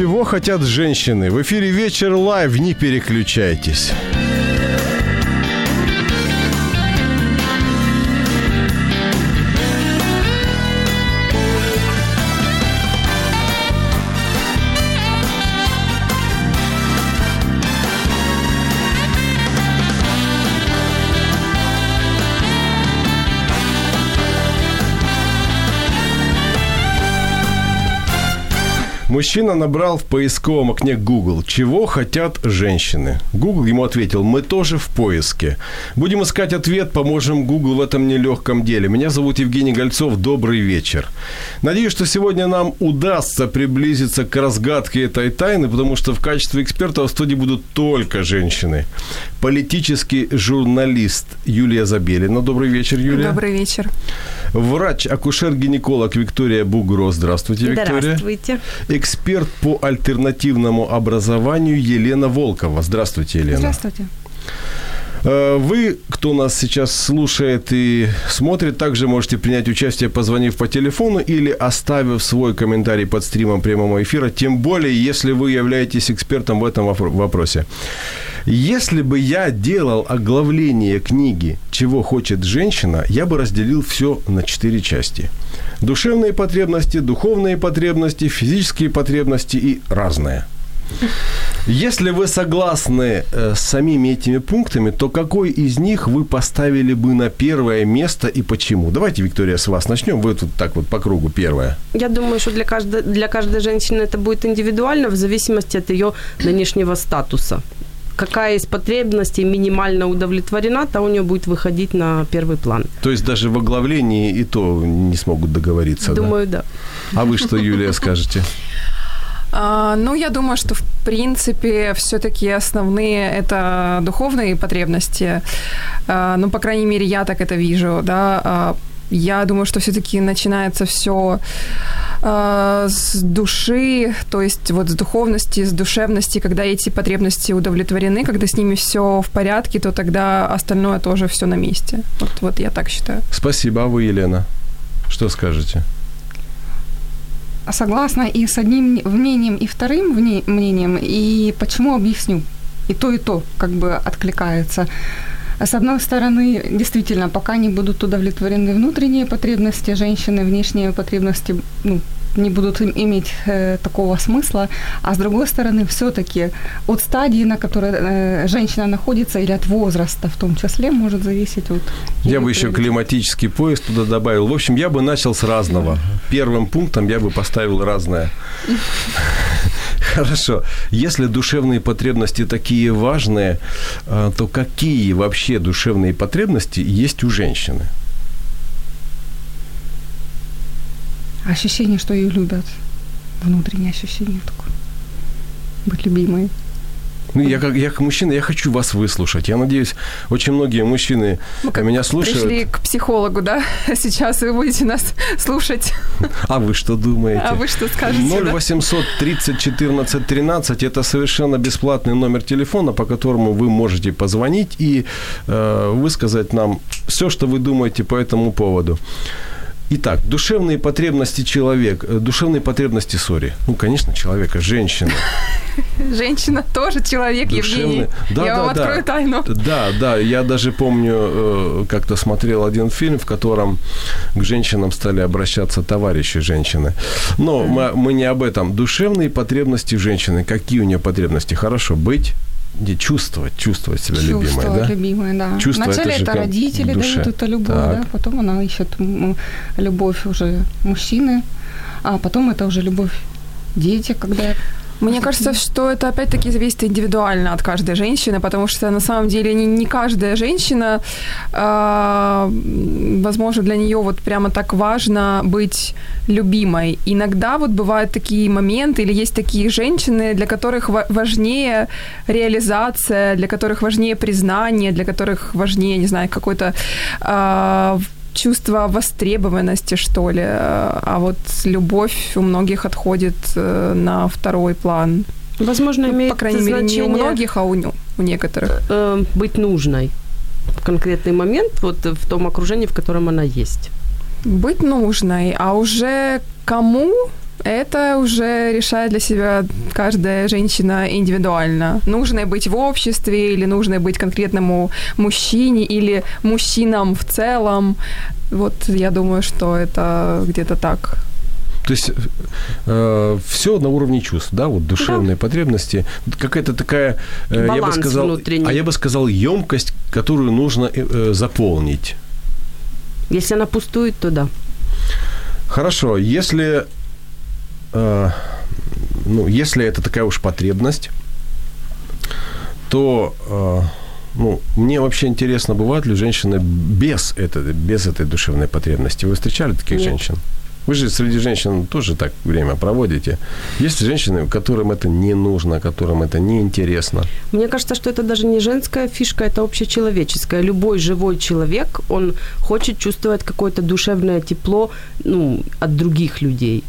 Чего хотят женщины? В эфире «Вечер лайв», не переключайтесь. Мужчина набрал в поисковом окне Google: «Чего хотят женщины?». Google ему ответил: «Мы тоже в поиске. Будем искать ответ, поможем Google в этом нелегком деле. Меня зовут Евгений Гольцов. Добрый вечер. Надеюсь, что сегодня нам удастся приблизиться к разгадке этой тайны, потому что в качестве эксперта в студии будут только женщины». Политический журналист Юлия Забелина. Добрый вечер, Юлия. Добрый вечер. Врач-акушер-гинеколог Виктория Бугро. Здравствуйте, Виктория. Здравствуйте. Эксперт по альтернативному образованию Елена Волкова. Здравствуйте, Елена. Здравствуйте. Вы, кто нас сейчас слушает и смотрит, также можете принять участие, позвонив по телефону или оставив свой комментарий под стримом прямого эфира, тем более, если вы являетесь экспертом в этом вопросе. Если бы я делал оглавление книги «Чего хочет женщина», я бы разделил все на 4 части. Душевные потребности, духовные потребности, физические потребности и разное. Если вы согласны с самими этими пунктами, то какой из них вы поставили бы на первое место и почему? Давайте, Виктория, с вас начнем. Вы тут так вот по кругу первая. Я думаю, что для каждой женщины это будет индивидуально в зависимости от ее нынешнего статуса. Какая из потребностей минимально удовлетворена, та у нее будет выходить на первый план. То есть даже в оглавлении и то не смогут договориться? Думаю, да. А вы что, Юлия, скажете? Ну, я думаю, что, в принципе, все-таки основные – это духовные потребности. Ну, по крайней мере, я так это вижу, да. Я думаю, что все-таки начинается все с души, то есть вот с духовности, с душевности. Когда эти потребности удовлетворены, когда с ними все в порядке, то тогда остальное тоже все на месте. Вот я так считаю. Спасибо. А вы, Елена, что скажете? Согласна и с одним мнением, и вторым мнением, и почему объясню. И то как бы откликается. С одной стороны, действительно, пока не будут удовлетворены внутренние потребности женщины, внешние потребности, ну, не будут иметь такого смысла. А с другой стороны, все-таки от стадии, на которой женщина находится, или от возраста в том числе, может зависеть от... Я бы еще климатический пояс туда добавил. В общем, я бы начал с разного. Первым пунктом я бы поставил разное. Хорошо. Если душевные потребности такие важные, то какие вообще душевные потребности есть у женщины? Ощущение, что ее любят. Внутреннее ощущение такое. Быть любимой. Ну, я как мужчина, я хочу вас выслушать. Я надеюсь, очень многие мужчины меня слушают. Мы пришли к психологу, да? Сейчас вы будете нас слушать. А вы что думаете? А вы что скажете? 0800 30 14 13 – это совершенно бесплатный номер телефона, по которому вы можете позвонить и высказать нам все, что вы думаете по этому поводу. Итак, душевные потребности человека, душевные потребности, ну, конечно, человека, женщины. Женщина тоже человек, Евгений. Я вам открою тайну. Да, я даже помню, как-то смотрел один фильм, в котором к женщинам стали обращаться товарищи женщины. Но мы не об этом. Душевные потребности женщины. Какие у нее потребности? Хорошо, быть... Чувствовать себя любимой, да? Чувствовать любимой, да. Вначале это родители дают эту любовь, да? Потом она ищет любовь уже мужчины, а потом это уже любовь дети, когда Мне кажется, что это опять-таки зависит индивидуально от каждой женщины, потому что на самом деле не каждая женщина, возможно, для нее вот прямо так важно быть любимой. Иногда вот бывают такие моменты, или есть такие женщины, для которых важнее реализация, для которых важнее признание, для которых важнее, не знаю, какой-то... чувство востребованности, что ли, а вот любовь у многих отходит на второй план. Возможно, имеет по крайней мере, не у многих, а у некоторых. Быть нужной в конкретный момент, вот в том окружении, в котором она есть. Быть нужной, а уже кому... Это уже решает для себя каждая женщина индивидуально. Нужно быть в обществе, или нужно быть конкретному мужчине, или мужчинам в целом. Вот я думаю, что это где-то так. То есть все на уровне чувств, да, вот душевные потребности. Какая-то такая, я бы сказал, внутренний. А я бы сказал, емкость, которую нужно заполнить. Если она пустует, то да. Хорошо, если... Ну, если это такая уж потребность, то мне вообще интересно, бывают ли женщины без этой душевной потребности? Вы встречали таких Нет. женщин? Вы же среди женщин тоже так время проводите. Есть женщины, которым это не нужно, которым это не интересно. Мне кажется, что это даже не женская фишка, это общечеловеческая. Любой живой человек, он хочет чувствовать какое-то душевное тепло, ну, от других людей.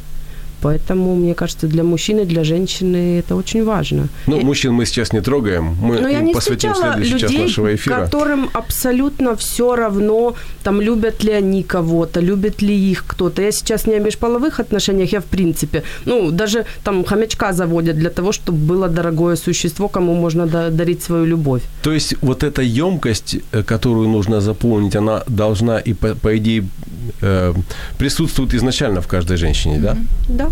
Поэтому, мне кажется, для мужчины, для женщины это очень важно. Ну, мужчин мы сейчас не трогаем. Мы посвятим следующий час нашего эфира. Которым абсолютно все равно, там, любят ли они кого-то, любят ли их кто-то. Я сейчас не о межполовых отношениях, я в принципе. Ну, даже там хомячка заводят для того, чтобы было дорогое существо, кому можно дарить свою любовь. То есть вот эта емкость, которую нужно заполнить, она должна и, по идее, присутствует изначально в каждой женщине, да? Да.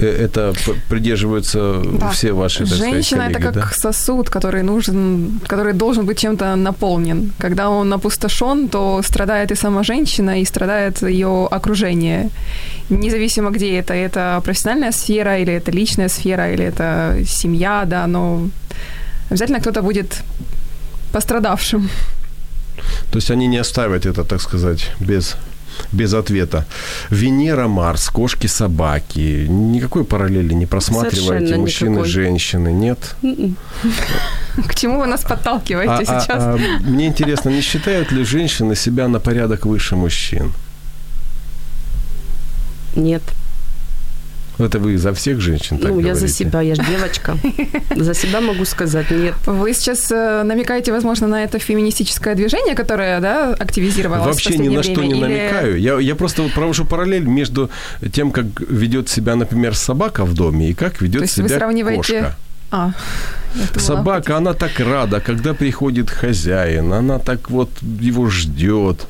Это придерживаются все ваши, так сказать, коллеги, да? Женщина – это как сосуд, который должен быть чем-то наполнен. Когда он опустошен, то страдает и сама женщина, и страдает ее окружение. Независимо, где это. Это профессиональная сфера, или это личная сфера, или это семья, да, но обязательно кто-то будет пострадавшим. То есть они не оставят это, так сказать, без ответа. Венера, Марс, кошки, собаки. Никакой параллели не просматриваете? Мужчины, женщины, нет? К чему вы нас подталкиваете сейчас? Мне интересно, не считают ли женщины себя на порядок выше мужчин? Нет. Это вы за всех женщин так говорите? Ну, я за себя, я же девочка. За себя могу сказать, нет. Вы сейчас намекаете, возможно, на это феминистическое движение, которое, да, активизировалось вообще в последнее время? Вообще ни на что не намекаю. Я просто провожу параллель между тем, как ведет себя, например, собака в доме, и как ведет себя кошка. Собака, она так рада, когда приходит хозяин, она так вот его ждет.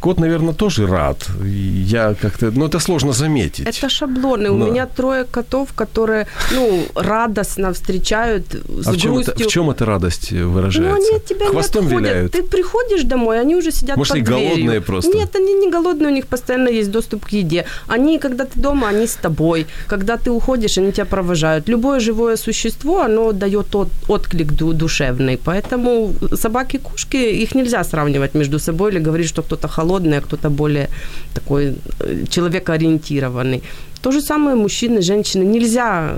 Кот, наверное, тоже рад. Я как-то... Но это сложно заметить. Это шаблоны. Но... У меня трое котов, которые, ну, радостно встречают с грустью. В чем эта радость выражается? Ну, они тебя хвостом не отходят. Виляют. Ты приходишь домой, они уже сидят под дверью. Может, они голодные просто? Нет, они не голодные, у них постоянно есть доступ к еде. Они, когда ты дома, они с тобой. Когда ты уходишь, они тебя провожают. Любое живое существо, оно дает отклик душевный. Поэтому собаки, кошки, их нельзя сравнивать между собой или говорить, что кто-то холодный, а кто-то более такой человекоориентированный. То же самое мужчины, женщины. Нельзя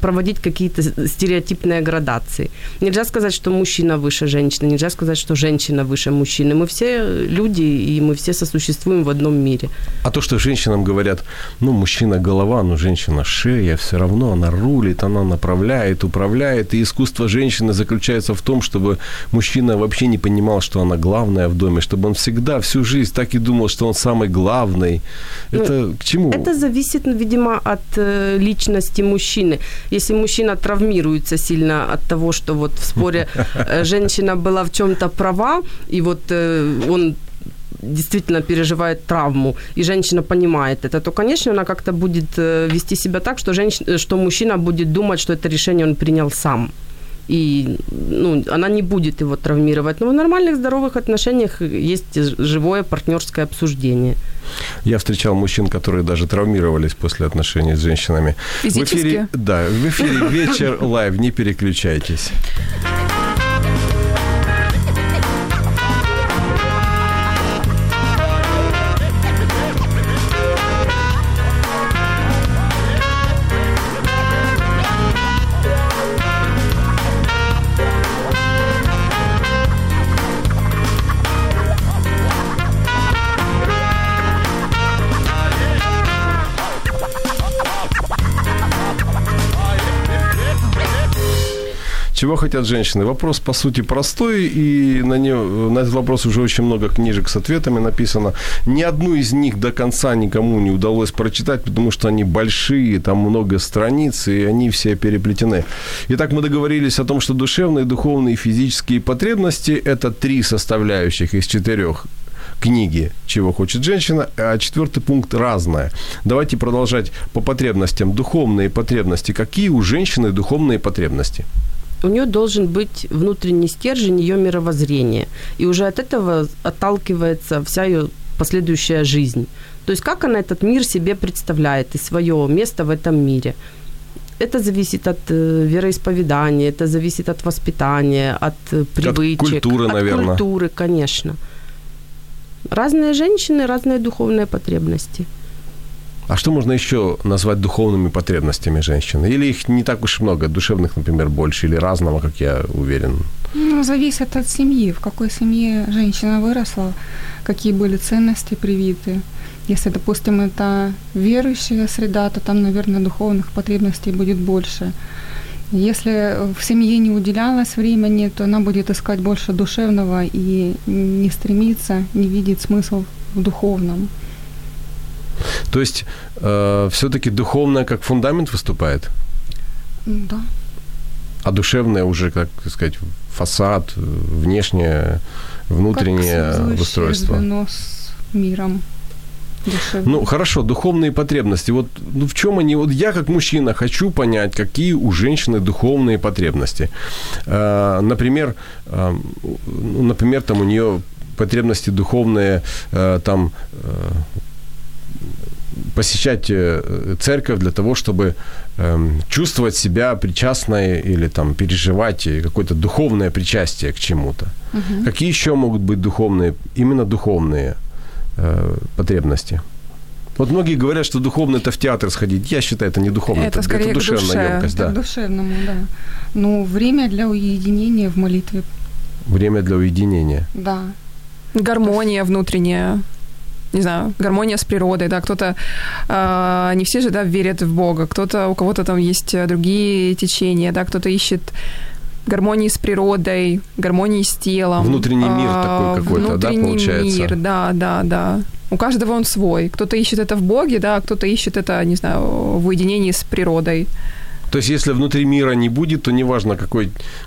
проводить какие-то стереотипные градации. Нельзя сказать, что мужчина выше женщины. Нельзя сказать, что женщина выше мужчины. Мы все люди, и мы все сосуществуем в одном мире. А то, что женщинам говорят, ну, мужчина голова, ну, женщина шея, все равно она рулит, она направляет, управляет. И искусство женщины заключается в том, чтобы мужчина вообще не понимал, что она главная в доме, чтобы он всегда, всю жизнь так и думал, что он самый главный. Это к чему? Это зависит, видимо, от личности мужчины. Если мужчина травмируется сильно от того, что вот в споре женщина была в чем-то права, и вот он действительно переживает травму, и женщина понимает это, то, конечно, она как-то будет вести себя так, что мужчина будет думать, что это решение он принял сам. и она не будет его травмировать. Но в нормальных здоровых отношениях есть живое партнерское обсуждение. Я встречал мужчин, которые даже травмировались после отношений с женщинами. Физически? В эфире «Вечер лайв». Не переключайтесь. Чего хотят женщины? Вопрос, по сути, простой, и на этот вопрос уже очень много книжек с ответами написано. Ни одну из них до конца никому не удалось прочитать, потому что они большие, там много страниц, и они все переплетены. Итак, мы договорились о том, что душевные, духовные и физические потребности – это 3 составляющих из 4 книги «Чего хочет женщина», а 4 пункт «Разное». Давайте продолжать по потребностям. Духовные потребности. Какие у женщины духовные потребности? У нее должен быть внутренний стержень ее мировоззрения. И уже от этого отталкивается вся ее последующая жизнь. То есть как она этот мир себе представляет и свое место в этом мире. Это зависит от вероисповедания, это зависит от воспитания, от привычек. От культуры, наверное. От культуры, конечно. Разные женщины, разные духовные потребности. А что можно еще назвать духовными потребностями женщины? Или их не так уж много, душевных, например, больше, или разного, как я уверен? Зависит от семьи, в какой семье женщина выросла, какие были ценности привиты. Если, допустим, это верующая среда, то там, наверное, духовных потребностей будет больше. Если в семье не уделялось времени, то она будет искать больше душевного и не стремится, не видит смысл в духовном. То есть все-таки духовное как фундамент выступает? Да. А душевное уже, как сказать, фасад, внешнее, внутреннее устройство? Как связующее звено с миром. Душевное. Ну, хорошо, духовные потребности. Вот в чем они? Вот я как мужчина хочу понять, какие у женщины духовные потребности. Например, там у нее потребности духовные, посещать церковь для того, чтобы чувствовать себя причастной или там переживать какое-то духовное причастие к чему-то. Угу. Какие еще могут быть духовные, именно духовные потребности? Вот многие говорят, что духовно это в театр сходить. Я считаю, это не духовно, это скорее это душевная емкость. Это да. К душевному, да. Ну, время для уединения в молитве. Время для уединения. Да. Гармония внутренняя. Не знаю, гармония с природой, да, кто-то, не все же, да, верят в Бога, кто-то, у кого-то там есть другие течения, да, кто-то ищет гармонии с природой, гармонии с телом. Внутренний мир такой какой-то, да, получается? Внутренний мир, да. У каждого он свой. Кто-то ищет это в Боге, да, кто-то ищет это, не знаю, в уединении с природой. То есть, если внутри мира не будет, то неважно,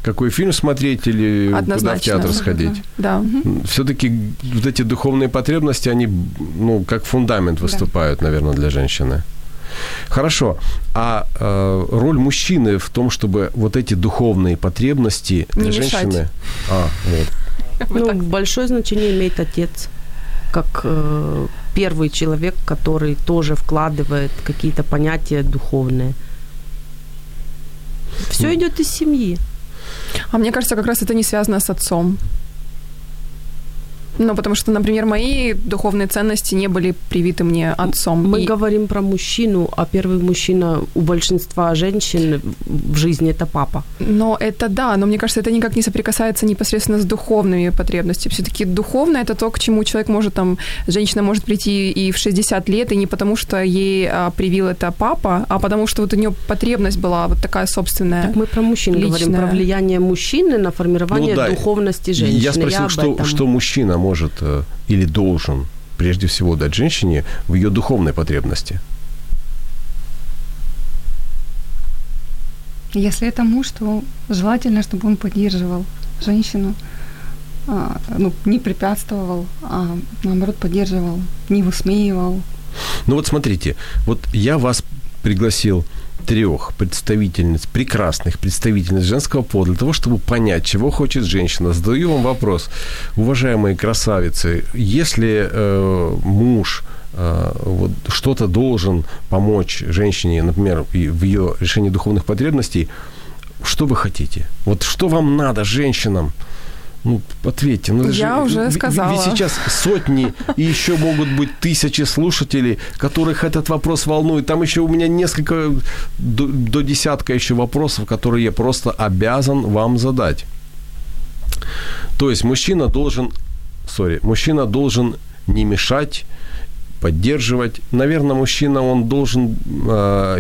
какой фильм смотреть или куда в театр сходить. Да. Все-таки вот эти духовные потребности, они, как фундамент выступают, наверное, для женщины. Хорошо. А роль мужчины в том, чтобы вот эти духовные потребности для женщины... большое значение имеет отец, как первый человек, который тоже вкладывает какие-то понятия духовные. Все идет из семьи. А мне кажется, как раз это не связано с отцом. Потому что, например, мои духовные ценности не были привиты мне отцом. Мы говорим про мужчину, а первый мужчина у большинства женщин в жизни – это папа. Но мне кажется, это никак не соприкасается непосредственно с духовными потребностями. Все-таки духовное – это то, к чему человек может, женщина может прийти и в 60 лет, и не потому, что ей привил это папа, а потому, что вот у нее потребность была вот такая собственная, личная. Так мы про мужчин говорим, про влияние мужчины на формирование духовности женщины. Я спросил, что мужчина может или должен прежде всего дать женщине в ее духовной потребности? Если это муж, то желательно, чтобы он поддерживал женщину, не препятствовал, а наоборот поддерживал, не высмеивал. Ну вот смотрите, вот я вас пригласил трех представительниц, прекрасных представительниц женского пола для того, чтобы понять, чего хочет женщина. Задаю вам вопрос. Уважаемые красавицы, если муж вот, что-то должен помочь женщине, например, в ее решении духовных потребностей, что вы хотите? Вот что вам надо, женщинам? Ну, ответьте. Ну, я уже сказала. Ведь сейчас сотни и еще могут быть тысячи слушателей, которых этот вопрос волнует. Там еще у меня несколько, до десятка еще вопросов, которые я просто обязан вам задать. То есть мужчина должен не мешать, поддерживать. Наверное, мужчина, он должен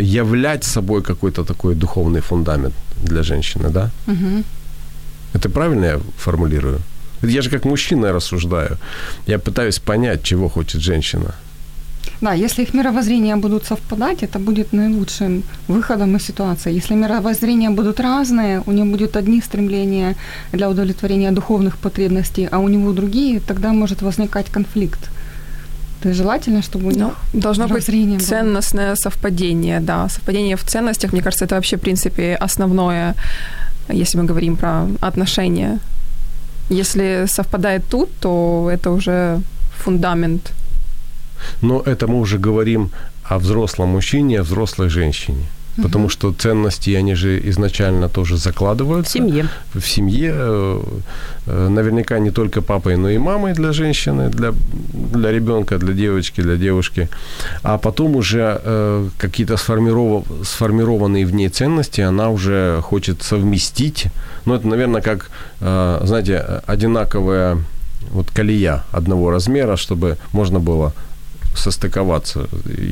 являть собой какой-то такой духовный фундамент для женщины, да? Угу. Это правильно я формулирую? Я же как мужчина рассуждаю. Я пытаюсь понять, чего хочет женщина. Да, если их мировоззрения будут совпадать, это будет наилучшим выходом из ситуации. Если мировоззрения будут разные, у него будут одни стремления для удовлетворения духовных потребностей, а у него другие, тогда может возникать конфликт. То есть желательно, чтобы у них должно быть ценностное совпадение. Да, совпадение в ценностях, мне кажется, это вообще, в принципе, основное, если мы говорим про отношения. Если совпадает тут, то это уже фундамент. Но это мы уже говорим о взрослом мужчине, о взрослой женщине. Угу. Потому что ценности, они же изначально тоже закладываются. В семье. Наверняка не только папой, но и мамой для женщины, для ребенка, для девочки, для девушки. А потом уже какие-то сформированные в ней ценности она уже хочет совместить. Ну, это, наверное, как, знаете, одинаковая вот колея одного размера, чтобы можно было состыковаться.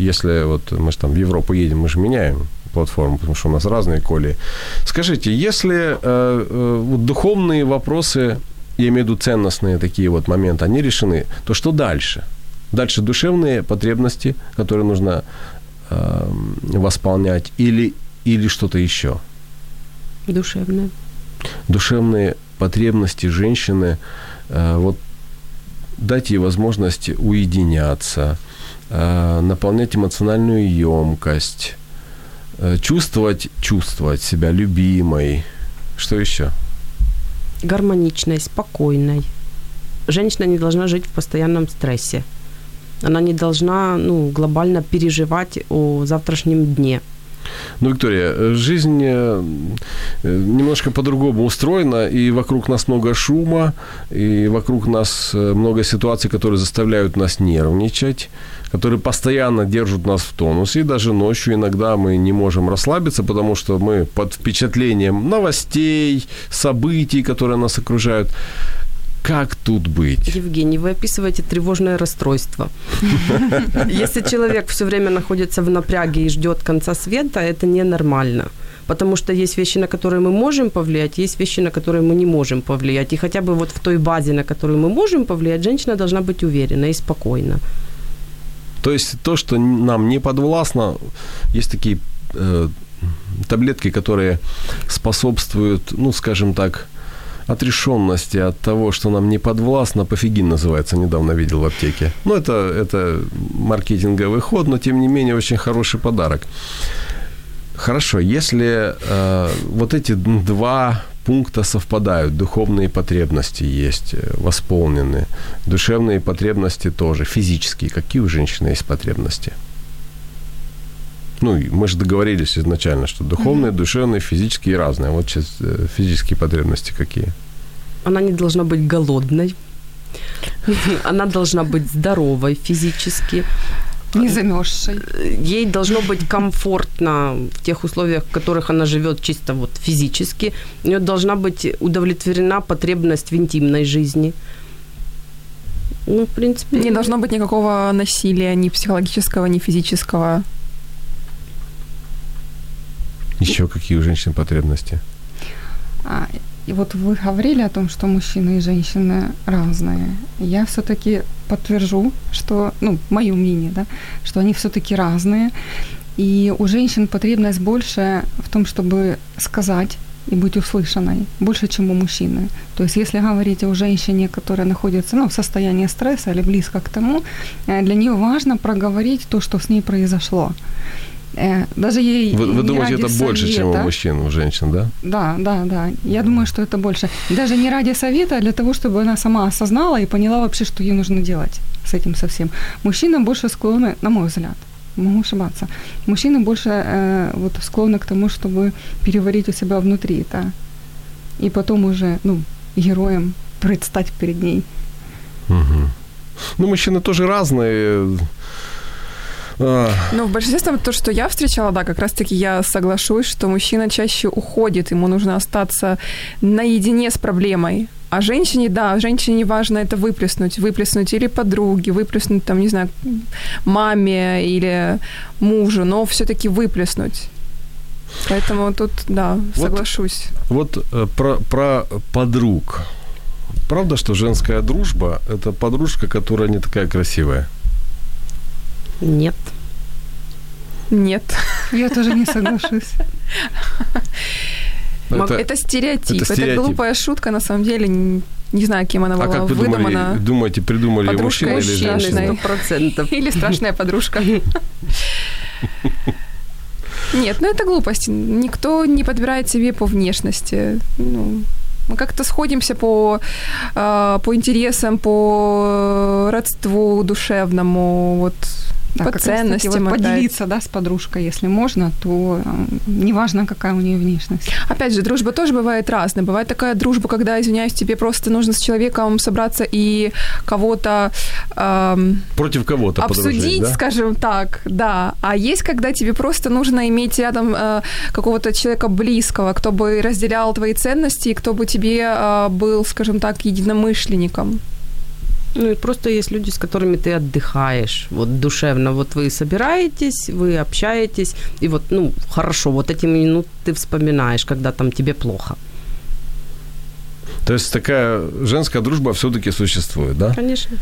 Если вот мы же там в Европу едем, мы же меняем платформу, потому что у нас разные колеи. Скажите, если духовные вопросы, я имею в виду ценностные такие вот моменты, они решены, то что дальше? Дальше душевные потребности, которые нужно восполнять, или что-то еще? Душевные. Душевные потребности женщины, вот дать ей возможность уединяться, наполнять эмоциональную емкость, чувствовать себя любимой. Что еще? Гармоничной, спокойной. Женщина не должна жить в постоянном стрессе. Она не должна глобально переживать о завтрашнем дне. Ну, Виктория, жизнь немножко по-другому устроена, и вокруг нас много шума, и вокруг нас много ситуаций, которые заставляют нас нервничать, которые постоянно держат нас в тонусе, и даже ночью иногда мы не можем расслабиться, потому что мы под впечатлением новостей, событий, которые нас окружают. Как тут быть? Евгений, вы описываете тревожное расстройство. Если человек все время находится в напряге и ждет конца света, это ненормально. Потому что есть вещи, на которые мы можем повлиять, есть вещи, на которые мы не можем повлиять. И хотя бы вот в той базе, на которую мы можем повлиять, женщина должна быть уверена и спокойна. То есть то, что нам не подвластно, есть такие таблетки, которые способствуют, скажем так, отрешенности от того, что нам не подвластно. Пофигин называется, недавно видел в аптеке. Это маркетинговый ход, но тем не менее очень хороший подарок. Хорошо, если вот эти два пункта совпадают, духовные потребности есть, восполнены, душевные потребности тоже, физические. Какие у женщины есть потребности? Мы же договорились изначально, что духовные, душевные, физические разные. Вот сейчас физические потребности какие? Она не должна быть голодной. Она должна быть здоровой физически. Не замерзшей. Ей должно быть комфортно в тех условиях, в которых она живет чисто вот физически. У нее должна быть удовлетворена потребность в интимной жизни. В принципе... Не должно быть никакого насилия, ни психологического, ни физического. Еще какие у женщин потребности? И вот вы говорили о том, что мужчины и женщины разные. Я все-таки подтвержу, что, мое мнение, да, что они все-таки разные. И у женщин потребность больше в том, чтобы сказать и быть услышанной, больше, чем у мужчины. То есть если говорить о женщине, которая находится в состоянии стресса или близко к тому, для нее важно проговорить то, что с ней произошло. Даже ей вы думаете, это совета. Больше, чем у мужчин, у женщин, да? Да, да, да. Я думаю, что это больше. Даже не ради совета, а для того, чтобы она сама осознала и поняла вообще, что ей нужно делать с этим совсем. Мужчины больше склонны, на мой взгляд, могу ошибаться, мужчины больше склонны к тому, чтобы переварить у себя внутри это. И потом уже, героем предстать перед ней. Угу. Мужчины тоже разные. В большинстве то, что я встречала, да, как раз-таки я соглашусь, что мужчина чаще уходит, ему нужно остаться наедине с проблемой. А женщине, да, женщине важно это выплеснуть или подруге, выплеснуть, там, не знаю, маме или мужу, но все-таки выплеснуть. Поэтому тут, да, соглашусь. Про подруг. Правда, что женская дружба – это подружка, которая не такая красивая? Нет. Нет. Я тоже не соглашусь. Это стереотип. Это глупая шутка, на самом деле. Не знаю, кем она была выдумана. А как вы думаете, придумали мужчина или женщина? 100%. Или страшная подружка. Нет, это глупость. Никто не подбирает себе по внешности. Мы как-то сходимся по интересам, по родству душевному, да, по ценностям. Поделиться, да, с подружкой, если можно, то неважно, какая у нее внешность. Опять же, дружба тоже бывает разная. Бывает такая дружба, когда, извиняюсь, тебе просто нужно с человеком собраться и кого-то... против кого-то обсудить, да? Скажем так, да. А есть, когда тебе просто нужно иметь рядом какого-то человека близкого, кто бы разделял твои ценности, и кто бы тебе был, скажем так, единомышленником. И просто есть люди, с которыми ты отдыхаешь, душевно, вы собираетесь, вы общаетесь, и хорошо, эти минуты ты вспоминаешь, когда там тебе плохо. То есть такая женская дружба все-таки существует, да? Конечно.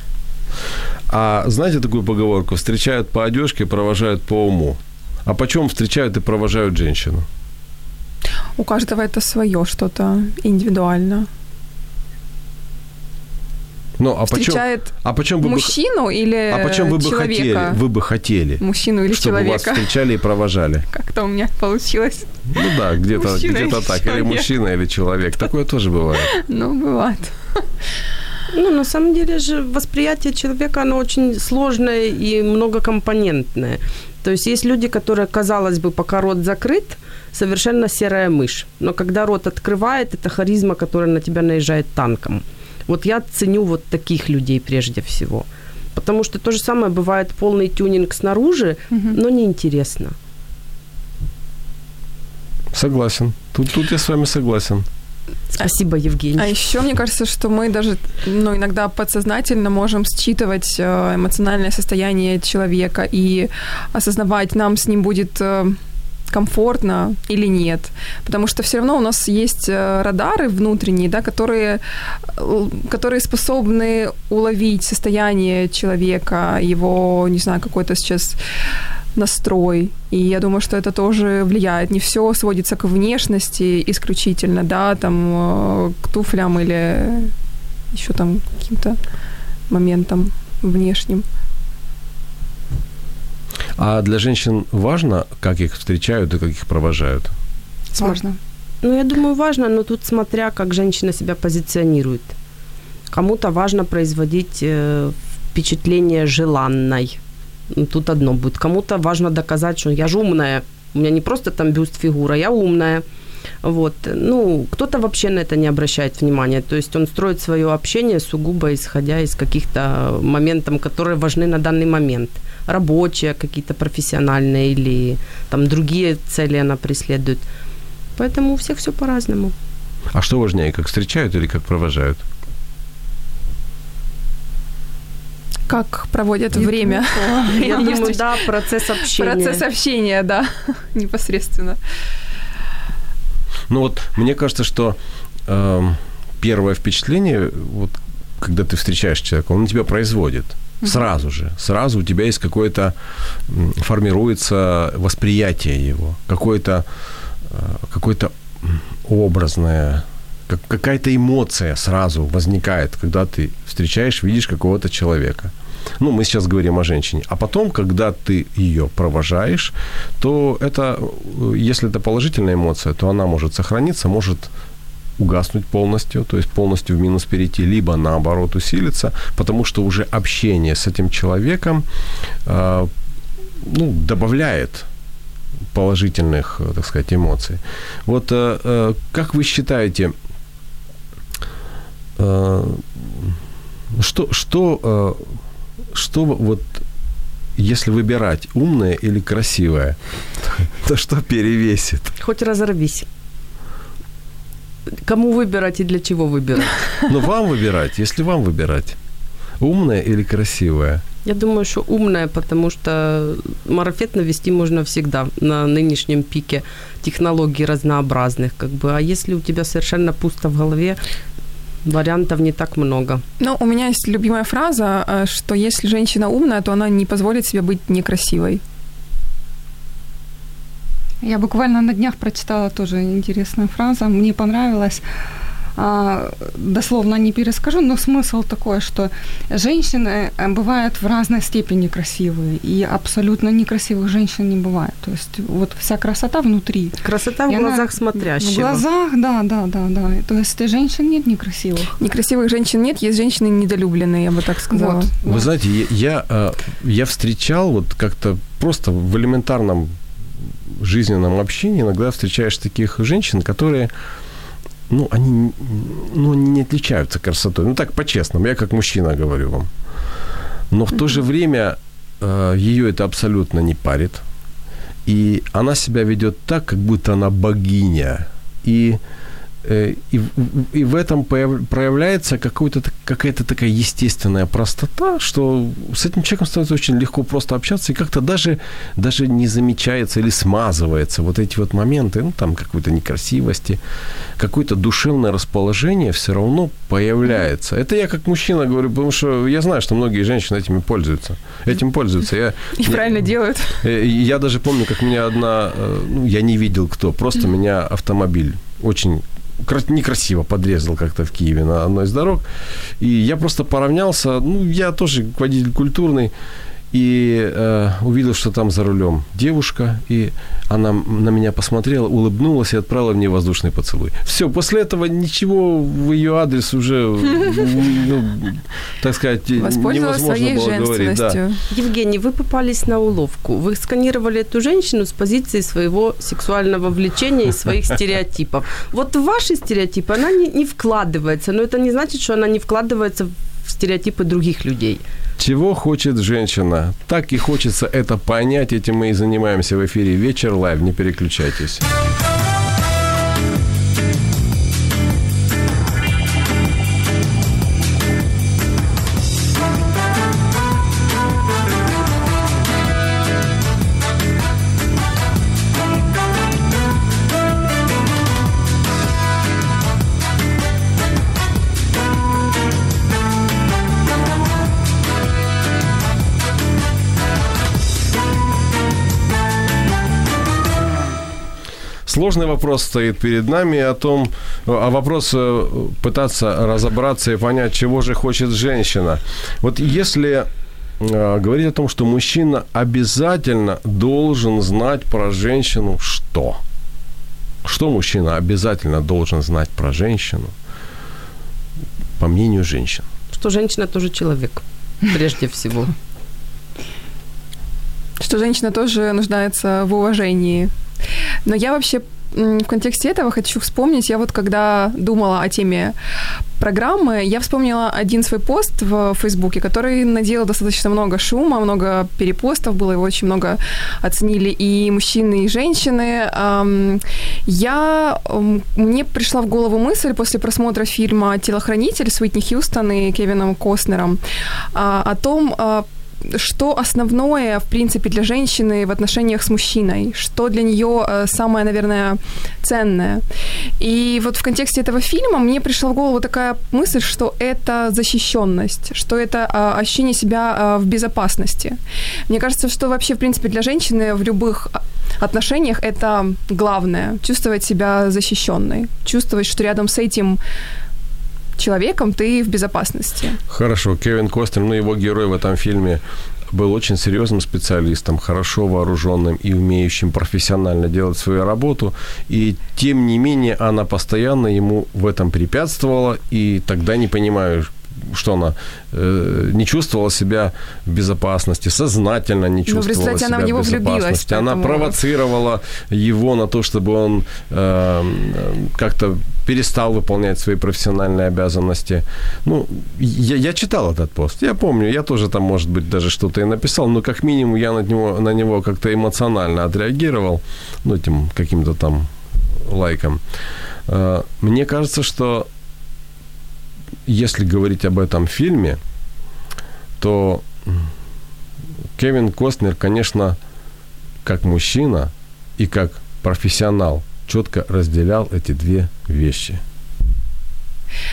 А знаете такую поговорку? Встречают по одежке, провожают по уму. А почем встречают и провожают женщину? У каждого это свое что-то индивидуально. А почем мужчину или человека? Вы бы хотели, мужчину или чтобы человека? Вас встречали и провожали. Как-то у меня получилось. Где-то так. Человек. Или мужчина, или человек. Такое тоже бывает. Бывает. На самом деле же восприятие человека, оно очень сложное и многокомпонентное. То есть есть люди, которые, казалось бы, пока рот закрыт, совершенно серая мышь. Но когда рот открывает, это харизма, которая на тебя наезжает танком. Я ценю таких людей прежде всего. Потому что то же самое бывает полный тюнинг снаружи, но неинтересно. Согласен. Тут я с вами согласен. Спасибо, Евгений. А еще мне кажется, что мы даже иногда подсознательно можем считывать эмоциональное состояние человека и осознавать, нам с ним будет... комфортно или нет. Потому что все равно у нас есть радары внутренние, да, которые способны уловить состояние человека, его, не знаю, какой-то сейчас настрой. И я думаю, что это тоже влияет. Не все сводится к внешности исключительно, да, там, к туфлям или еще там каким-то моментам внешним. А для женщин важно, как их встречают и как их провожают? Важно. Я думаю, важно, но тут смотря, как женщина себя позиционирует. Кому-то важно производить впечатление желанной. Тут одно будет. Кому-то важно доказать, что я же умная. У меня не просто там бюст-фигура, я умная. Кто-то вообще на это не обращает внимания. То есть он строит свое общение сугубо исходя из каких-то моментов, которые важны на данный момент. Рабочие, какие-то профессиональные или там другие цели она преследует. Поэтому у всех все по-разному. А что важнее, как встречают или как провожают? Как проводят время. Я думаю, да, процесс общения. Процесс общения, да, непосредственно. Мне кажется, что первое впечатление, когда ты встречаешь человека, он тебя производит. Сразу у тебя есть какое-то, формируется восприятие его, какое-то образное, какая-то эмоция сразу возникает, когда ты встречаешь, видишь какого-то человека. Ну, мы сейчас говорим о женщине. А потом, когда ты ее провожаешь, то это, если это положительная эмоция, то она может сохраниться, может угаснуть полностью, то есть полностью в минус перейти, либо наоборот усилиться, потому что уже общение с этим человеком, ну, добавляет положительных, так сказать, эмоций. Вот как вы считаете, что вот если выбирать, умное или красивое, то что перевесит? Хоть разорвись. Кому выбирать и для чего выбирать? Ну, вам выбирать, если вам выбирать. Умное или красивое? Я думаю, что умное, потому что марафет навести можно всегда на нынешнем пике технологий разнообразных. Как бы. А если у тебя совершенно пусто в голове, вариантов не так много. Ну, у меня есть любимая фраза, что если женщина умная, то она не позволит себе быть некрасивой. Я буквально на днях прочитала тоже интересную фразу, мне понравилась. Дословно не перескажу, но смысл такой, что женщины бывают в разной степени красивые, и абсолютно некрасивых женщин не бывает. То есть вот вся красота внутри. Красота в глазах смотрящего. В глазах, да. То есть женщин нет некрасивых. Некрасивых женщин нет, есть женщины недолюбленные, я бы так сказала. Вот. Вы знаете, я встречал вот как-то просто в элементарном жизненном общении иногда встречаешь таких женщин, которые... они не отличаются красотой. Ну, так, по-честному, я как мужчина говорю вам. Но в то же время ее это абсолютно не парит. И она себя ведет так, как будто она богиня. И в этом проявляется какая-то такая естественная простота, что с этим человеком становится очень легко просто общаться, и как-то даже не замечается или смазывается вот эти вот моменты, ну, там, какой-то некрасивости, какое-то душевное расположение все равно появляется. Это я как мужчина говорю, потому что я знаю, что многие женщины этим пользуются. И правильно делают. Я даже помню, как меня одна, я не видел кто, просто меня автомобиль очень некрасиво подрезал как-то в Киеве на одной из дорог. И я просто поравнялся. Я тоже водитель культурный. И увидел, что там за рулем девушка. И она на меня посмотрела, улыбнулась и отправила мне воздушный поцелуй. Все, после этого ничего в ее адрес уже, так сказать, невозможно было говорить. Да. Евгений, вы попались на уловку. Вы сканировали эту женщину с позиции своего сексуального влечения и своих стереотипов. Вот в ваши стереотипы она не вкладывается. Но это не значит, что она не вкладывается в стереотипы других людей. Чего хочет женщина? Так и хочется это понять. Этим мы и занимаемся в эфире «Вечер лайв». Не переключайтесь. Сложный вопрос стоит перед нами вопрос пытаться разобраться и понять, чего же хочет женщина. Вот если говорить о том, что мужчина обязательно должен знать про женщину, что? Что мужчина обязательно должен знать про женщину, по мнению женщин? Что женщина тоже человек, прежде всего. Что женщина тоже нуждается в уважении. Но я вообще в контексте этого хочу вспомнить, я вот когда думала о теме программы, я вспомнила один свой пост в Фейсбуке, который наделал достаточно много шума, много перепостов было, его очень много оценили и мужчины, и женщины. Мне пришла в голову мысль после просмотра фильма «Телохранитель» с Уитни Хьюстон и Кевином Костнером о том, что основное, в принципе, для женщины в отношениях с мужчиной? Что для нее самое, наверное, ценное? И вот в контексте этого фильма мне пришла в голову такая мысль, что это защищенность, что это ощущение себя в безопасности. Мне кажется, что вообще, в принципе, для женщины в любых отношениях это главное. Чувствовать себя защищенной, чувствовать, что рядом с этим... человеком ты в безопасности. Хорошо. Кевин Костнер, ну, его герой в этом фильме был очень серьезным специалистом, хорошо вооруженным и умеющим профессионально делать свою работу. И тем не менее она постоянно ему в этом препятствовала. И тогда не понимаю, что она не чувствовала себя в безопасности, сознательно не чувствовала себя в безопасности. Она в него влюбилась. Поэтому... Она провоцировала его на то, чтобы он как-то перестал выполнять свои профессиональные обязанности. Ну, я читал этот пост, я помню, я тоже там, может быть, даже что-то и написал, но как минимум я на него как-то эмоционально отреагировал, ну, этим каким-то там лайком. Мне кажется, что если говорить об этом фильме, то Кевин Костнер, конечно, как мужчина и как профессионал четко разделял эти две вещи.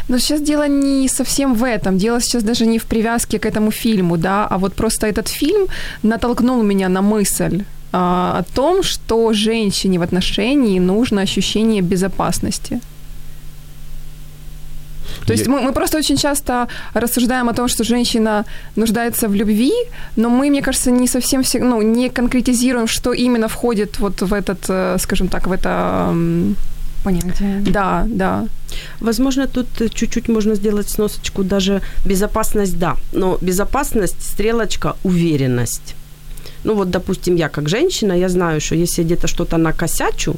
Но сейчас дело не совсем в этом. Дело сейчас даже не в привязке к этому фильму, да, а вот просто этот фильм натолкнул меня на мысль о том, что женщине в отношении нужно ощущение безопасности. То есть мы просто очень часто рассуждаем о том, что женщина нуждается в любви, но мы, мне кажется, не совсем, ну, не конкретизируем, что именно входит вот в этот, скажем так, в это понятие. Да, да. Возможно, тут чуть-чуть можно сделать сносочку даже безопасность, да, но безопасность, стрелочка, уверенность. Ну вот, допустим, я как женщина, я знаю, что если я где-то что-то накосячу,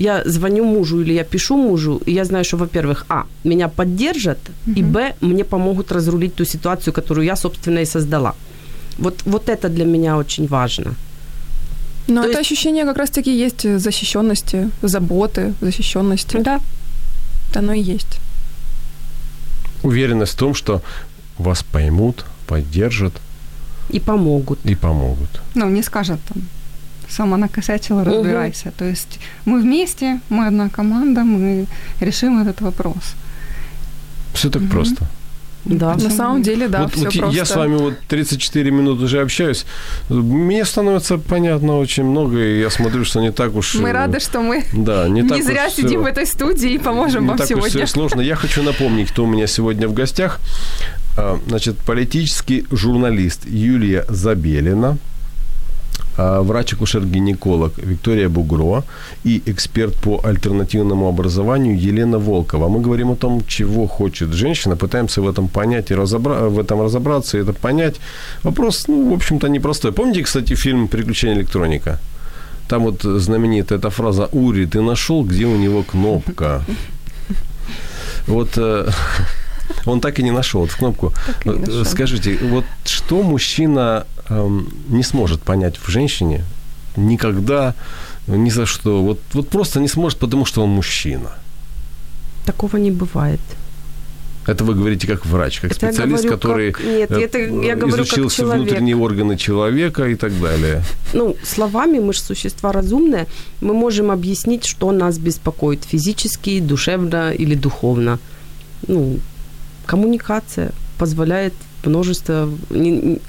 я звоню мужу или я пишу мужу, и я знаю, что, во-первых, а, меня поддержат, и, б, мне помогут разрулить ту ситуацию, которую я, собственно, и создала. Вот это для меня очень важно. Но то это есть... ощущение как раз-таки есть защищенности, заботы, защищенности. Да, это оно и есть. Уверенность в том, что вас поймут, поддержат. И помогут. Ну, не скажут там. Сама накосячила, разбирайся. То есть мы вместе, мы одна команда, мы решим этот вопрос. Все так просто. Да, на самом деле, да, вот, все просто. Я с вами вот 34 минуты уже общаюсь. Мне становится понятно очень много, и я смотрю, что не так уж... Мы рады, что мы не зря сидим в этой студии и поможем вам сегодня. Не так уж все сложно. Я хочу напомнить, кто у меня сегодня в гостях. Значит, политический журналист Юлия Забелина, врач-акушер-гинеколог Виктория Бугро и эксперт по альтернативному образованию Елена Волкова. Мы говорим о том, чего хочет женщина, пытаемся в этом понять и разобраться, и это понять. Вопрос, ну, в общем-то, непростой. Помните, кстати, фильм «Приключения электроника»? Там вот знаменитая эта фраза «Ури, ты нашел, где у него кнопка?» Вот... Он так и не нашел эту кнопку. Скажите, вот что мужчина не сможет понять в женщине никогда, ни за что? Вот просто не сможет, потому что он мужчина. Такого не бывает. Это вы говорите как врач, как это специалист, говорю, который как... Нет, изучил все внутренние органы человека и так далее. Ну, словами, мы же существа разумные, мы можем объяснить, что нас беспокоит физически, душевно или духовно. Ну, коммуникация позволяет множество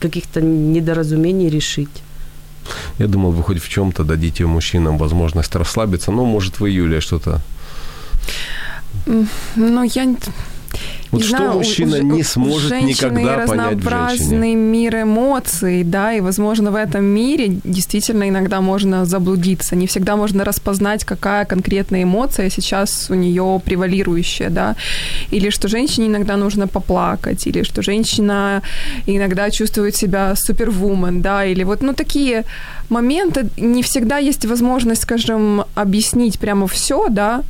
каких-то недоразумений решить. Я думал, вы хоть в чем-то дадите мужчинам возможность расслабиться, но, может, вы, Юлия, что-то... Ну, я... Вот что знаю, мужчина не сможет никогда понять в женщине? Разнообразный мир эмоций, да, и, возможно, в этом мире действительно иногда можно заблудиться. Не всегда можно распознать, какая конкретная эмоция сейчас у нее превалирующая, да. Или что женщине иногда нужно поплакать, или что женщина иногда чувствует себя супервумен, да, или вот, ну, такие моменты. Не всегда есть возможность, скажем, объяснить прямо все, да,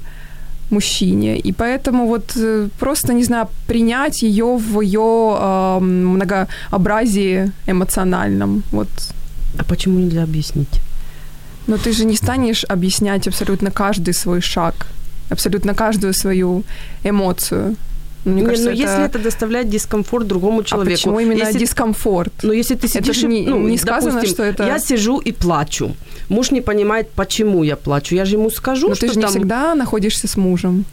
мужчине. И поэтому вот просто, не знаю, принять её в её многообразии эмоциональном. Вот. А почему нельзя объяснить? Но ты же не станешь объяснять абсолютно каждый свой шаг, абсолютно каждую свою эмоцию. Мне кажется, если это доставляет дискомфорт другому человеку. А почему именно если... дискомфорт? Но если ты сидишь... не сказано, допустим, что это... Я сижу и плачу. Муж не понимает, почему я плачу. Я же ему скажу, но что там... ты же не всегда находишься с мужем.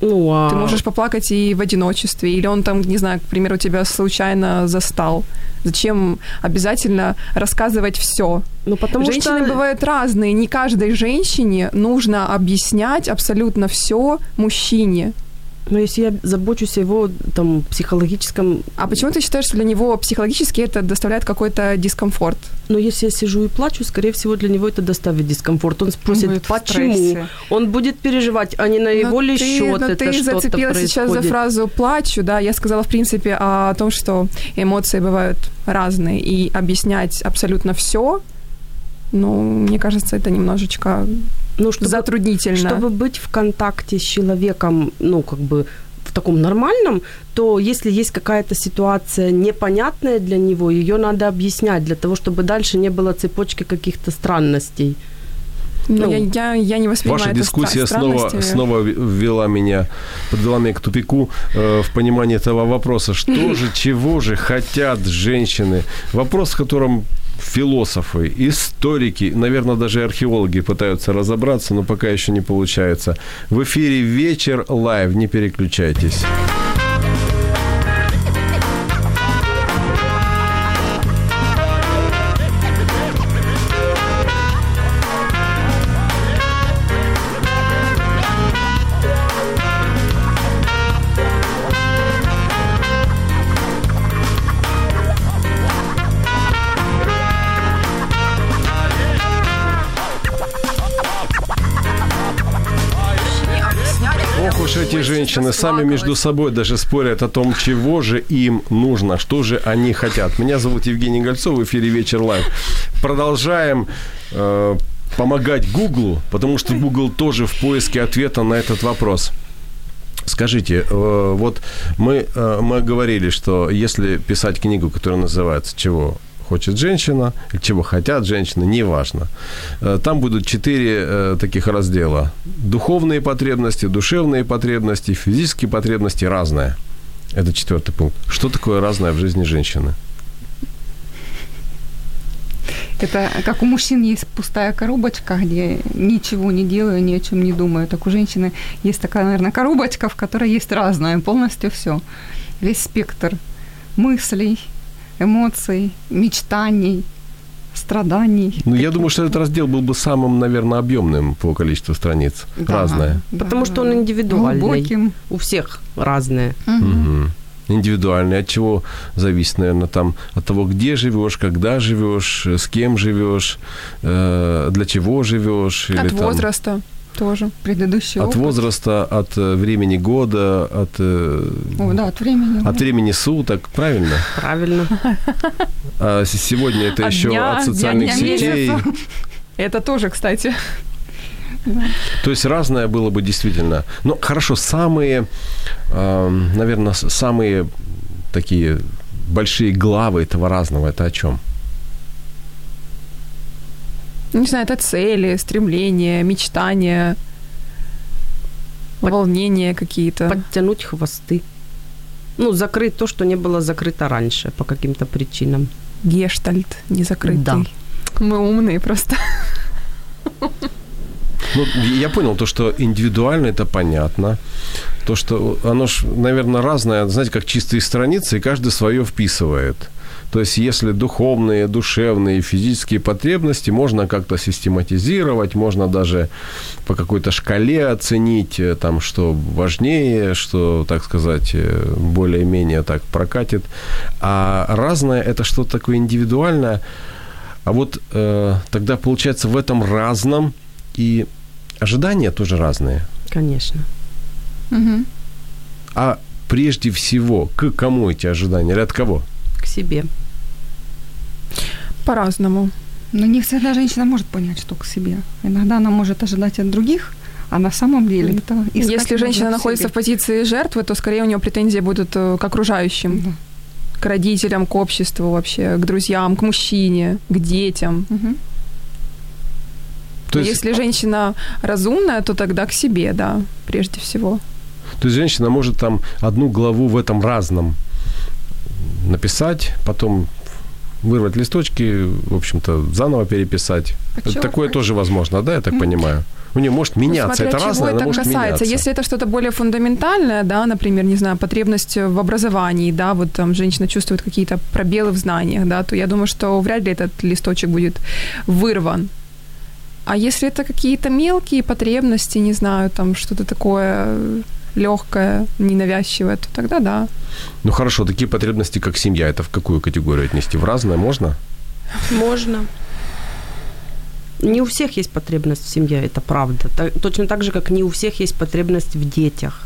Ну, а... Ты можешь поплакать и в одиночестве. Или он там, не знаю, к примеру, тебя случайно застал. Зачем обязательно рассказывать всё? Ну, потому женщины бывают разные. Не каждой женщине нужно объяснять абсолютно всё мужчине. Но если я забочусь о его там, психологическом... А почему ты считаешь, что для него психологически это доставляет какой-то дискомфорт? Но если я сижу и плачу, скорее всего, для него это доставит дискомфорт. Он спросит, он почему? Он будет переживать, а не на его ли счет это что-то происходит. Ты зацепилась сейчас за фразу «плачу». Да, я сказала, в принципе, о том, что эмоции бывают разные, и объяснять абсолютно все, ну, мне кажется, это немножечко... Ну, чтобы, затруднительно. Чтобы быть в контакте с человеком, ну, как бы в таком нормальном, то если есть какая-то ситуация непонятная для него, её надо объяснять для того, чтобы дальше не было цепочки каких-то странностей. Ну, я не воспринимаю ваша это дискуссия снова подвела меня к тупику в понимании того вопроса, что же, чего же хотят женщины. Вопрос, в котором... Философы, историки, наверное, даже археологи пытаются разобраться, но пока еще не получается. В эфире «Вечер лайв». Не переключайтесь. Эти женщины сами между собой даже спорят о том, чего же им нужно, что же они хотят. Меня зовут Евгений Гольцов, в эфире «Вечер лайв». Продолжаем помогать Гуглу, потому что Google тоже в поиске ответа на этот вопрос. Скажите, вот мы говорили, что если писать книгу, которая называется «Чего хочет женщина», чего хотят женщины, неважно. Там будут 4 таких раздела. Духовные потребности, душевные потребности, физические потребности, разное. Это 4-й пункт. Что такое разное в жизни женщины? Это как у мужчин есть пустая коробочка, где ничего не делаю, ни о чем не думаю. Так у женщины есть такая, наверное, коробочка, в которой есть разное, полностью все. Весь спектр мыслей, эмоций, мечтаний, страданий. Ну, я думаю, что этот раздел был бы самым, наверное, объемным по количеству страниц. Да, разное. Да. Потому что он индивидуальный. Глубоким. У всех разное. Угу. Индивидуальный. От чего зависит, наверное, там от того, где живешь, когда живешь, с кем живешь, для чего живешь. От или, возраста. Там... Тоже предыдущий опыт. От возраста, от времени года, от... О, да, от времени. От времени суток, правильно? Правильно. А сегодня это еще от социальных сетей. Это тоже, кстати. То есть разное было бы действительно. Ну, хорошо, самые, наверное, самые такие большие главы этого разного, это о чем? Не знаю, это цели, стремления, мечтания, волнения какие-то. Подтянуть хвосты. Ну, закрыть то, что не было закрыто раньше по каким-то причинам. Гештальт незакрытый. Да. Мы умные просто. Ну, я понял то, что индивидуально это понятно. То, что оно ж, наверное, разное, знаете, как чистые страницы, и каждый свое вписывает. То есть если духовные, душевные, физические потребности можно как-то систематизировать, можно даже по какой-то шкале оценить, там, что важнее, что, так сказать, более-менее так прокатит. А разное – это что-то такое индивидуальное. А вот тогда, получается, в этом разном и ожидания тоже разные. Конечно. Угу. А прежде всего, к кому эти ожидания или от кого? К себе. По-разному. Но не всегда женщина может понять, что к себе. Иногда она может ожидать от других, а на самом деле это... Если женщина находится в позиции жертвы, то скорее у нее претензии будут к окружающим, да. К родителям, к обществу вообще, к друзьям, к мужчине, к детям. Угу. То есть... Если женщина разумная, то тогда к себе, да, прежде всего. То есть женщина может там одну главу в этом разном написать, потом вырвать листочки, в общем-то, заново переписать. Такое тоже возможно, да, я так понимаю? У нее может меняться, это разное, она может меняться. Если это что-то более фундаментальное, да, например, не знаю, потребность в образовании, да, вот там женщина чувствует какие-то пробелы в знаниях, да, то я думаю, что вряд ли этот листочек будет вырван. А если это какие-то мелкие потребности, не знаю, там что-то такое... легкое, ненавязчивое, то тогда да. Ну хорошо, такие потребности, как семья, это в какую категорию отнести? В разное можно? Можно. Не у всех есть потребность в семье, это правда. Точно так же, как не у всех есть потребность в детях.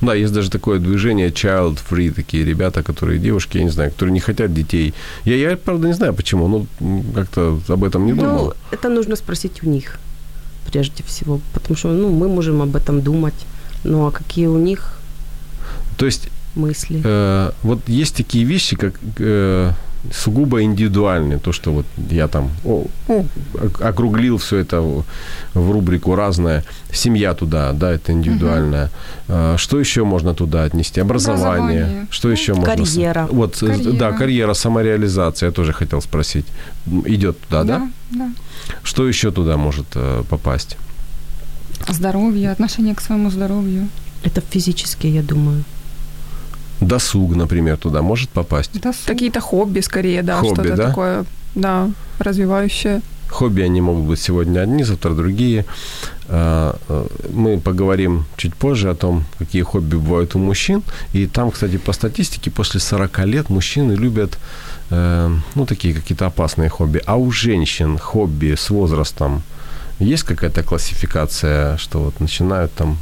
Да, есть даже такое движение child-free, такие ребята, которые девушки, я не знаю, которые не хотят детей. Я правда, не знаю, почему, но как-то об этом не думала. Ну, это нужно спросить у них прежде всего, потому что мы можем об этом думать, ну а какие у них то есть, мысли? Вот есть такие вещи, как... сугубо индивидуальные, то, что вот я там округлил все это в рубрику «разное». Семья туда, да, это индивидуальное. Угу. Что еще можно туда отнести? Образование. Что еще можно? Карьера. Вот, карьера. Да, карьера, самореализация, я тоже хотел спросить. Идет туда, да? Да. Что еще туда может попасть? Здоровье, отношение к своему здоровью. Это физически, я думаю. Досуг, например, туда может попасть? Досуг. Какие-то хобби, скорее, да, хобби, что-то да? такое, да, развивающее. Хобби, они могут быть сегодня одни, завтра другие. Мы поговорим чуть позже о том, какие хобби бывают у мужчин. И там, кстати, по статистике, после 40 лет мужчины любят, такие какие-то опасные хобби. А у женщин хобби с возрастом есть какая-то классификация, что вот начинают там...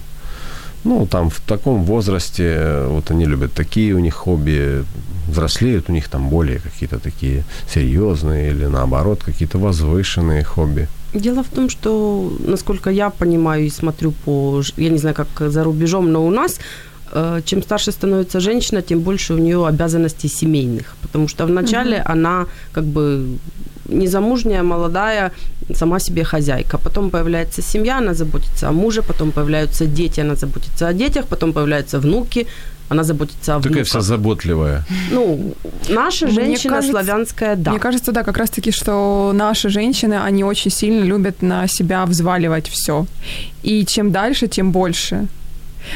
там в таком возрасте, вот они любят такие у них хобби, взрослеют, у них там более какие-то такие серьезные или наоборот какие-то возвышенные хобби. Дело в том, что, насколько я понимаю и смотрю я не знаю, как за рубежом, но у нас, чем старше становится женщина, тем больше у нее обязанностей семейных, потому что вначале она как бы... незамужняя, молодая, сама себе хозяйка. Потом появляется семья, она заботится о муже, потом появляются дети, она заботится о детях, потом появляются внуки, она заботится о внуках. Такая вся заботливая. Наша женщина, кажется, славянская, да. Мне кажется, да, как раз-таки, что наши женщины, они очень сильно любят на себя взваливать все. И чем дальше, тем больше.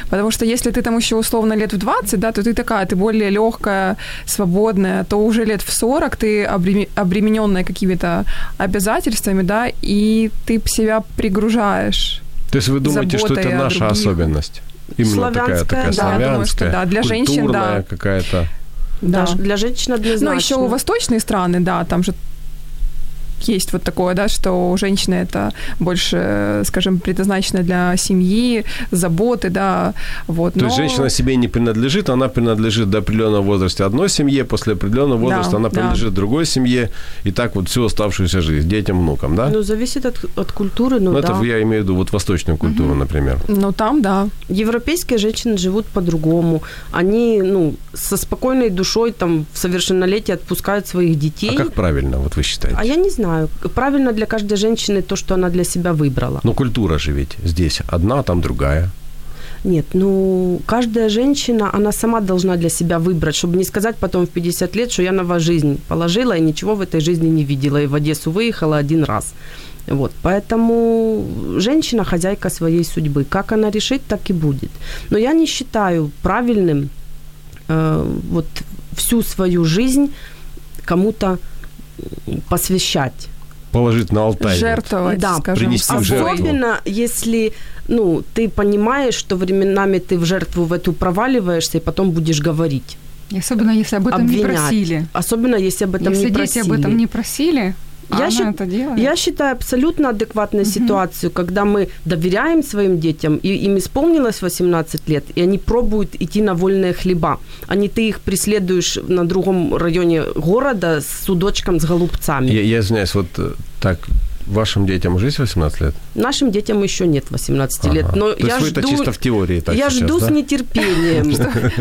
Потому что если ты там еще условно лет в 20, да, то ты такая, ты более легкая, свободная, то уже лет в 40 ты обремененная какими-то обязательствами, да, и ты себя пригружаешь. То есть вы думаете, что это наша особенность? Именно такая славянская, да, для женщин, культурная какая-то. Да, для женщин однозначно. Ну, еще восточные страны, да, там же есть вот такое, да, что женщина это больше, скажем, предназначена для семьи, заботы, да, вот. То есть женщина себе не принадлежит, она принадлежит до определенного возраста одной семье, после определенного возраста она принадлежит другой семье, и так вот всю оставшуюся жизнь, детям, внукам, да? Зависит от культуры, но да. Это я имею в виду вот восточную культуру, например. Там, да. Европейские женщины живут по-другому. Они, со спокойной душой там в совершеннолетие отпускают своих детей. А как правильно, вот вы считаете? А я не знаю. Правильно для каждой женщины то, что она для себя выбрала. Но культура же ведь здесь одна, там другая. Нет, каждая женщина, она сама должна для себя выбрать, чтобы не сказать потом в 50 лет, что я на вас жизнь положила и ничего в этой жизни не видела, и в Одессу выехала один раз. Вот, поэтому женщина хозяйка своей судьбы. Как она решит, так и будет. Но я не считаю правильным всю свою жизнь кому-то посвящать. Положить на алтарь. Жертвовать, да, скажем. Принести в жертву. Особенно, если ты понимаешь, что временами ты в жертву в эту проваливаешься и потом будешь говорить. И особенно, если об этом не просили. Особенно, если об этом не просили. Если дети об этом не просили, она это делает. Я считаю абсолютно адекватной ситуацию, когда мы доверяем своим детям, и им исполнилось 18 лет, и они пробуют идти на вольные хлеба. А не ты их преследуешь на другом районе города с судочком, с голубцами. Я извиняюсь, вашим детям уже есть 18 лет? Нашим детям еще нет 18 лет. Но то есть вы это чисто в теории так сейчас, да? Я жду с нетерпением.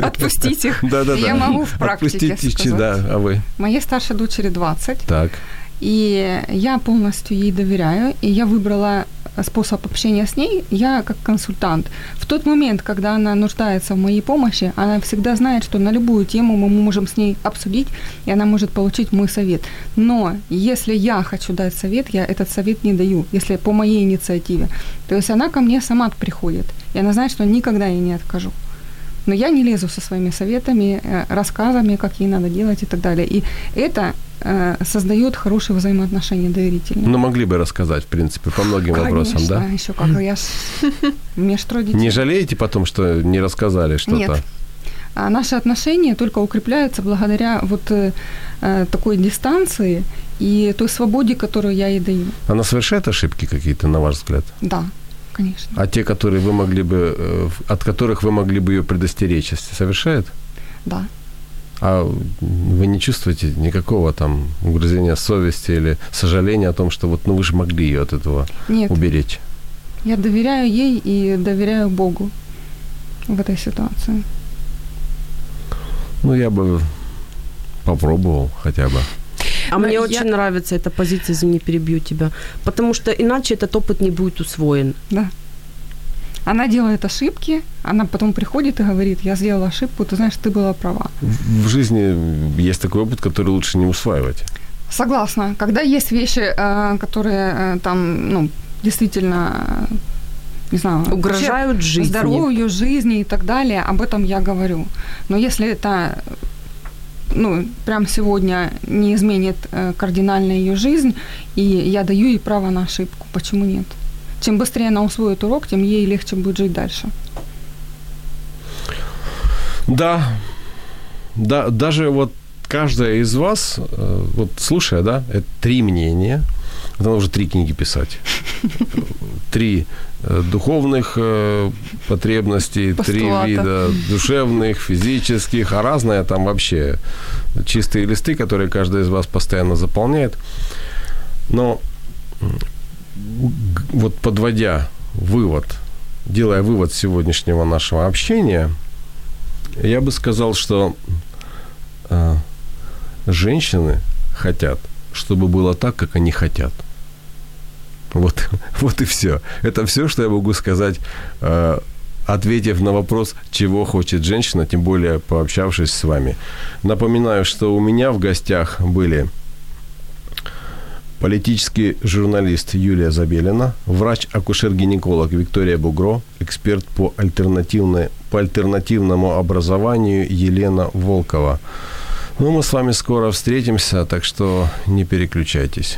Отпустить их. Я могу в практике сказать. А вы? Моей старшей дочери 20. Так. И я полностью ей доверяю, и я выбрала способ общения с ней, я как консультант. В тот момент, когда она нуждается в моей помощи, она всегда знает, что на любую тему мы можем с ней обсудить, и она может получить мой совет. Но если я хочу дать совет, я этот совет не даю, если по моей инициативе. То есть она ко мне сама приходит, и она знает, что никогда я не откажу. Но я не лезу со своими советами, рассказами, как ей надо делать и так далее. И это создает хорошие взаимоотношения доверительные. Ну, могли бы рассказать, в принципе, по многим вопросам, да? Конечно, еще как. Мне ж трое детей. Не жалеете потом, что не рассказали что-то? Нет. А наши отношения только укрепляются благодаря вот такой дистанции и той свободе, которую я ей даю. Она совершает ошибки какие-то, на ваш взгляд? Да, конечно. А те, которые вы могли бы, от которых вы могли бы ее предостеречь, совершает? Да. А вы не чувствуете никакого там угрызения совести или сожаления о том, что вот, ну, вы же могли ее от этого Нет. уберечь? Я доверяю ей и доверяю Богу в этой ситуации. Ну, я бы попробовал хотя бы. А но мне очень нравится эта позиция, извини, перебью тебя, потому что иначе этот опыт не будет усвоен. Да. Она делает ошибки, она потом приходит и говорит: я сделала ошибку, ты знаешь, ты была права. В жизни есть такой опыт, который лучше не усваивать. Согласна. Когда есть вещи, которые там, ну, действительно, не знаю, угрожают жизни, здоровью, жизни и так далее, об этом я говорю. Но если это, ну, прям сегодня не изменит кардинально ее жизнь, и я даю ей право на ошибку, почему нет? Чем быстрее она усвоит урок, тем ей легче будет жить дальше. Да, даже вот каждая из вас, вот слушая, да, это три мнения, надо уже три книги писать, три духовных потребностей, постулата. Три вида душевных, физических, а разное там вообще чистые листы, которые каждая из вас постоянно заполняет. Но вот подводя вывод, делая вывод сегодняшнего нашего общения, я бы сказал, что женщины хотят, чтобы было так, как они хотят. Вот и все. Это все, что я могу сказать, ответив на вопрос, чего хочет женщина, тем более пообщавшись с вами. Напоминаю, что у меня в гостях были политический журналист Юлия Забелина, врач-акушер-гинеколог Виктория Бугро, эксперт по альтернативному образованию Елена Волкова. Ну, мы с вами скоро встретимся, так что не переключайтесь.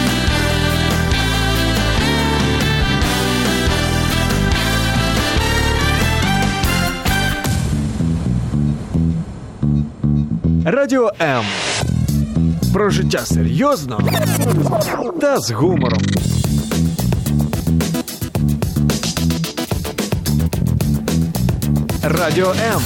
Радіо М. Про життя серйозно та з гумором. Радіо М.